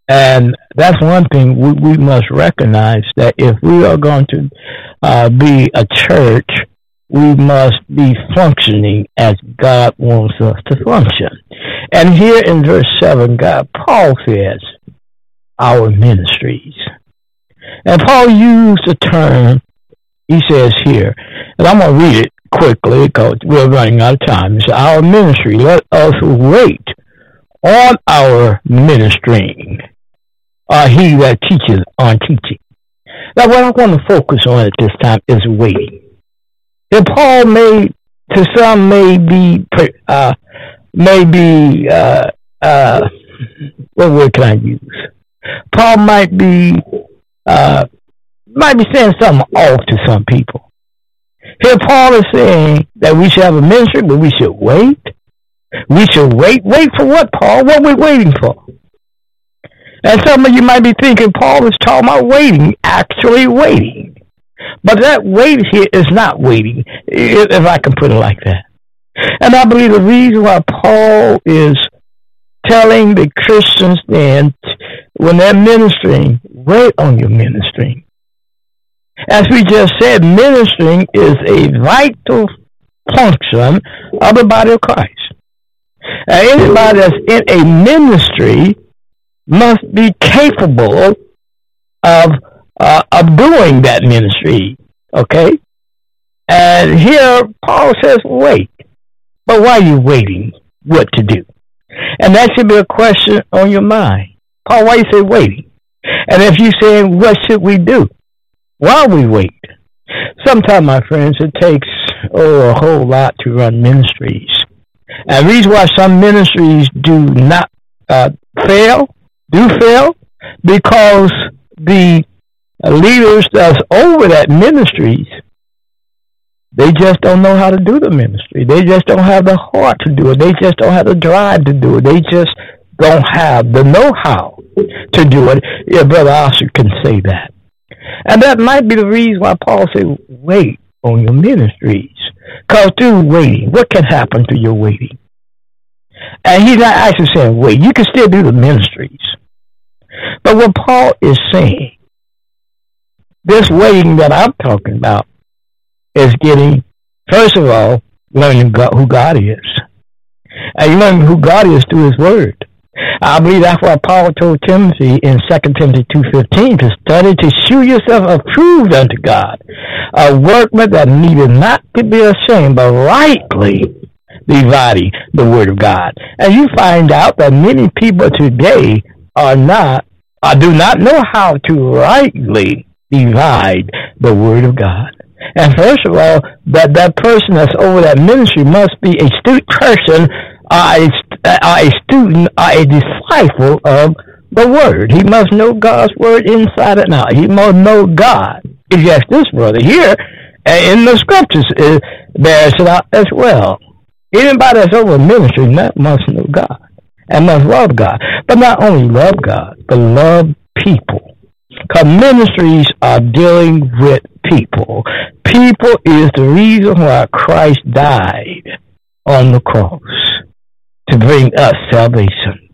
And that's one thing we, we must recognize, that if we are going to uh, be a church, we must be functioning as God wants us to function. And here in verse seven, God, Paul says, our ministries. And Paul used the term, he says here, and I'm going to read it quickly because we're running out of time. It's our ministry. Let us wait on our ministering, or he that teaches on teaching. Now, what I want to focus on at this time is waiting. If Paul may, to some, may be, uh, may be, uh, uh, what word can I use? Paul might be, uh, might be saying something off to some people. Here Paul is saying that we should have a ministry, but we should wait. We should wait. Wait for what, Paul? What are we waiting for? And some of you might be thinking Paul is talking about waiting, actually waiting. But that wait here is not waiting, if I can put it like that. And I believe the reason why Paul is telling the Christians then, when they're ministering, wait on your ministering. As we just said, ministering is a vital function of the body of Christ. Now, anybody that's in a ministry must be capable of uh, of doing that ministry, okay? And here Paul says, wait. But why are you waiting what to do? And that should be a question on your mind. Paul, why you say waiting? And if you're saying, what should we do? Why we wait? Sometimes, my friends, it takes oh, a whole lot to run ministries. And the reason why some ministries do not uh, fail, do fail, because the leaders that's over that ministries, they just don't know how to do the ministry. They just don't have the heart to do it. They just don't have the drive to do it. They just don't have the know-how to do it. Yeah, Brother Oscar can say that. And that might be the reason why Paul said, wait on your ministries. Because through waiting, what can happen through your waiting? And he's not actually saying, wait, you can still do the ministries. But what Paul is saying, this waiting that I'm talking about, is getting, first of all, learning God, who God is. And you learn who God is through his word. I believe that's why Paul told Timothy in Second Timothy two fifteen to study to shew yourself approved unto God, a workman that needed not to be ashamed, but rightly dividing the word of God. And you find out that many people today are not, or do not know how to rightly divide the word of God. And first of all, that, that person that's over that ministry must be a astute person, uh, a, uh, a student, uh, a disciple of the Word. He must know God's Word inside and out. He must know God. If you ask this brother here, in the Scriptures, it bears it out as well. Anybody that's over ministry must know God and must love God. But not only love God, but love people. Because ministries are dealing with people. People is the reason why Christ died on the cross, to bring us salvation.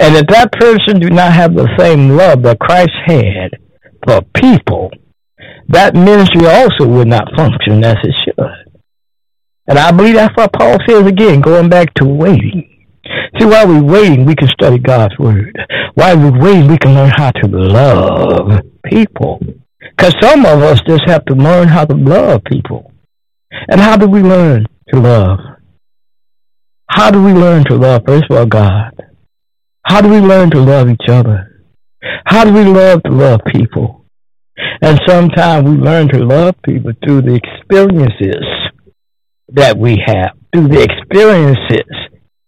And if that person do not have the same love that Christ had for people, that ministry also would not function as it should. And I believe that's what Paul says again, going back to waiting. See, while we're waiting, we can study God's Word. While we're waiting, we can learn how to love people. Because some of us just have to learn how to love people. And how do we learn to love? How do we learn to love, first of all, God? How do we learn to love each other? How do we love to love people? And sometimes we learn to love people through the experiences that we have, through the experiences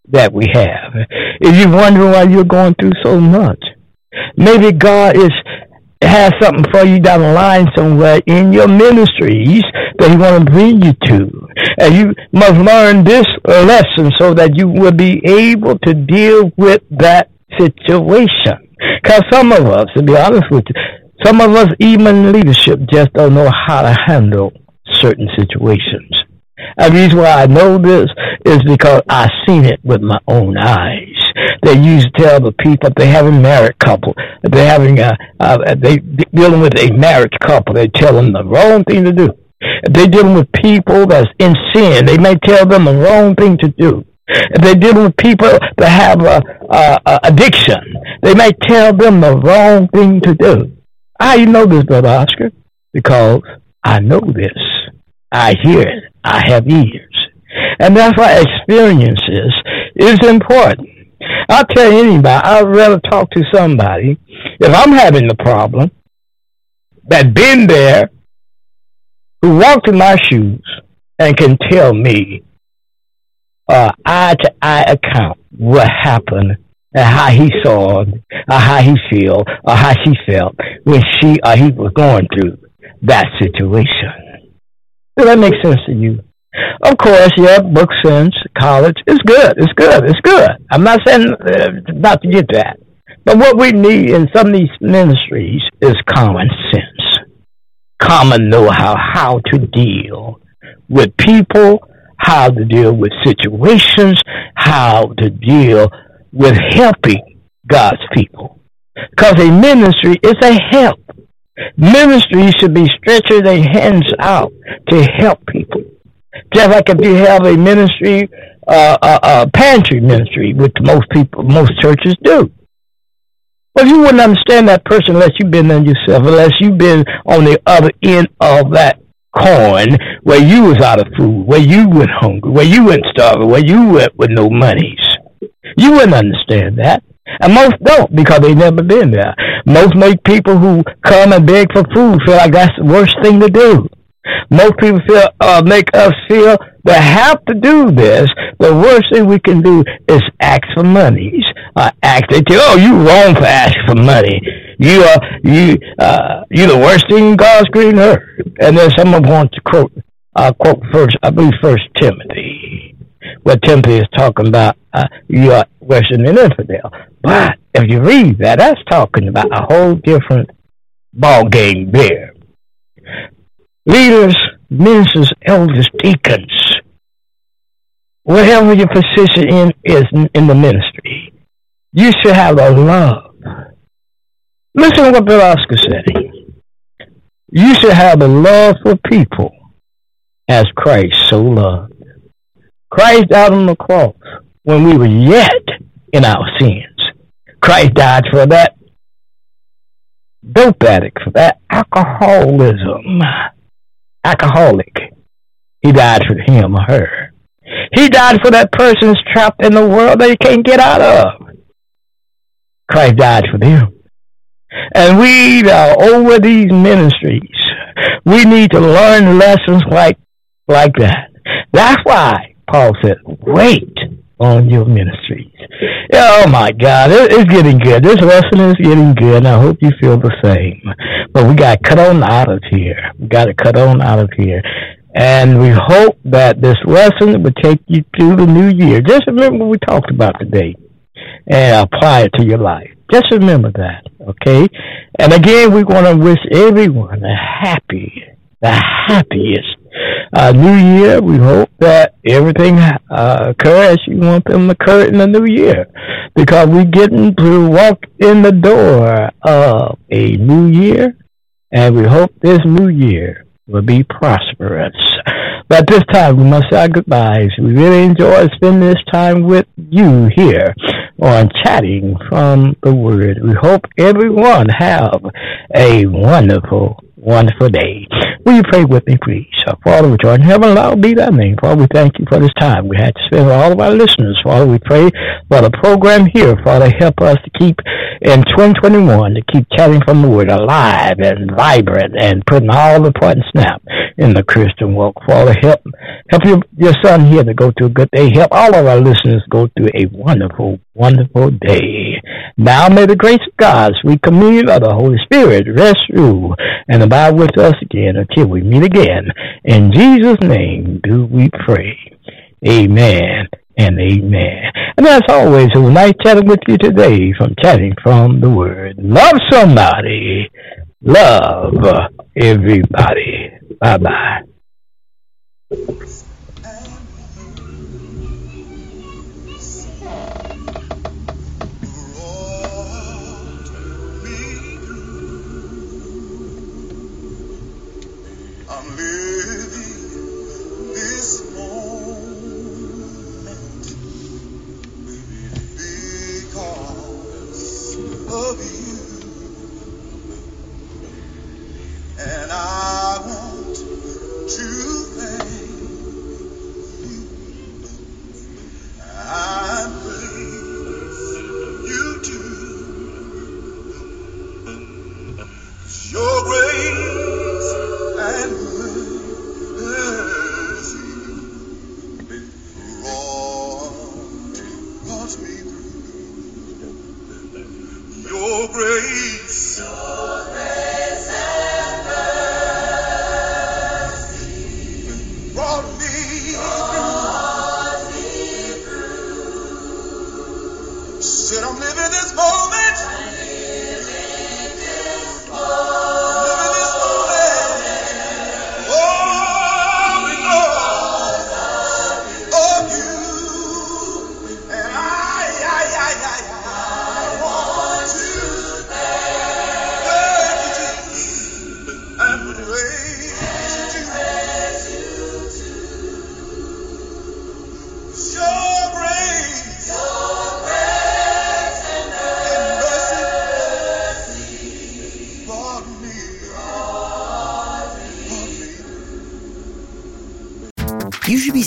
that we have. If you're wondering why you're going through so much, maybe God is has something for you down the line somewhere in your ministries that he wants to bring you to. And you must learn this lesson so that you will be able to deal with that situation. Because some of us, to be honest with you, some of us, even in leadership, just don't know how to handle certain situations. And the reason why I know this is because I've seen it with my own eyes. They used to tell the people if they have a married couple, if they're having a, uh, they dealing with a married couple, they tell them the wrong thing to do. If they're dealing with people that's in sin, they may tell them the wrong thing to do. If they're dealing with people that have a, a, a addiction, they may tell them the wrong thing to do. I know this, Brother Oscar, because I know this. I hear it. I have ears. And that's why experiences is important. I'll tell anybody, I'd rather talk to somebody, if I'm having the problem, that been there, who walked in my shoes, and can tell me uh, eye-to-eye account what happened, and how he saw, or how he feel, or how she felt when she or he was going through that situation. Does that make sense to you? Of course, yeah, book sense, college, it's good, it's good, it's good. I'm not saying uh, not to get that. But what we need in some of these ministries is common sense, common know-how, how to deal with people, how to deal with situations, how to deal with helping God's people. Because a ministry is a help Ministries should be stretching their hands out to help people. Just like if you have a ministry, uh, a, a pantry ministry, which most people, most churches do. Well, you wouldn't understand that person unless you've been there yourself, unless you've been on the other end of that coin where you was out of food, where you went hungry, where you went starving, where you went with no monies. You wouldn't understand that. And most don't because they've never been there. Most make people who come and beg for food feel like that's the worst thing to do. Most people feel uh, make us feel they have to do this. The worst thing we can do is ask for monies. Uh, ask they tell, oh, you wrong for asking for money. You are you uh, you the worst thing in God's green earth. And then someone wants to quote uh, quote first I believe First Timothy, where Timothy is talking about uh, you are worse than an infidel. But if you read that, that's talking about a whole different ball game there. Leaders, ministers, elders, deacons, whatever your position in is in the ministry, you should have a love. Listen to what Bill Oscar said. You should have a love for people as Christ so loved. Christ died on the cross when we were yet in our sins. Christ died for that dope addict, for that alcoholism. Alcoholic. He died for him or her. He died for that person's trapped in the world that he can't get out of. Christ died for them. And we are over these ministries. We need to learn lessons like, like that. That's why Paul said, wait on your ministries. Oh my God, it, it's getting good. This lesson is getting good, and I hope you feel the same. But we got cut on out of here. We got to cut on out of here. And we hope that this lesson will take you through the new year. Just remember what we talked about today and apply it to your life. Just remember that, okay? And again, we want to wish everyone a happy, the happiest uh, new year. We hope that everything uh, occurs as you want them to occur in the new year, because we're getting to walk in the door of a new year, and we hope this new year will be prosperous. But this time, we must say our goodbyes. We really enjoy spending this time with you here on Chatting from the Word. We hope everyone have a wonderful, wonderful day. Will you pray with me, please? Our Father, which art in heaven, hallowed be thy name. Father, we thank you for this time we had to spend with all of our listeners. Father, we pray for the program here. Father, help us to keep in twenty twenty-one, to keep Chatting from the Word alive and vibrant and putting all the point and snap in the Christian walk. Father, help help your, your son here to go through a good day. Help all of our listeners go through a wonderful, wonderful day. Now may the grace of God, sweet communion of the Holy Spirit, rest through and abide with us again until we meet again. In Jesus' name do we pray. Amen and amen. And as always, it was nice chatting with you today from Chatting from the Word. Love somebody. Love everybody. Bye-bye. And I want to thank You should be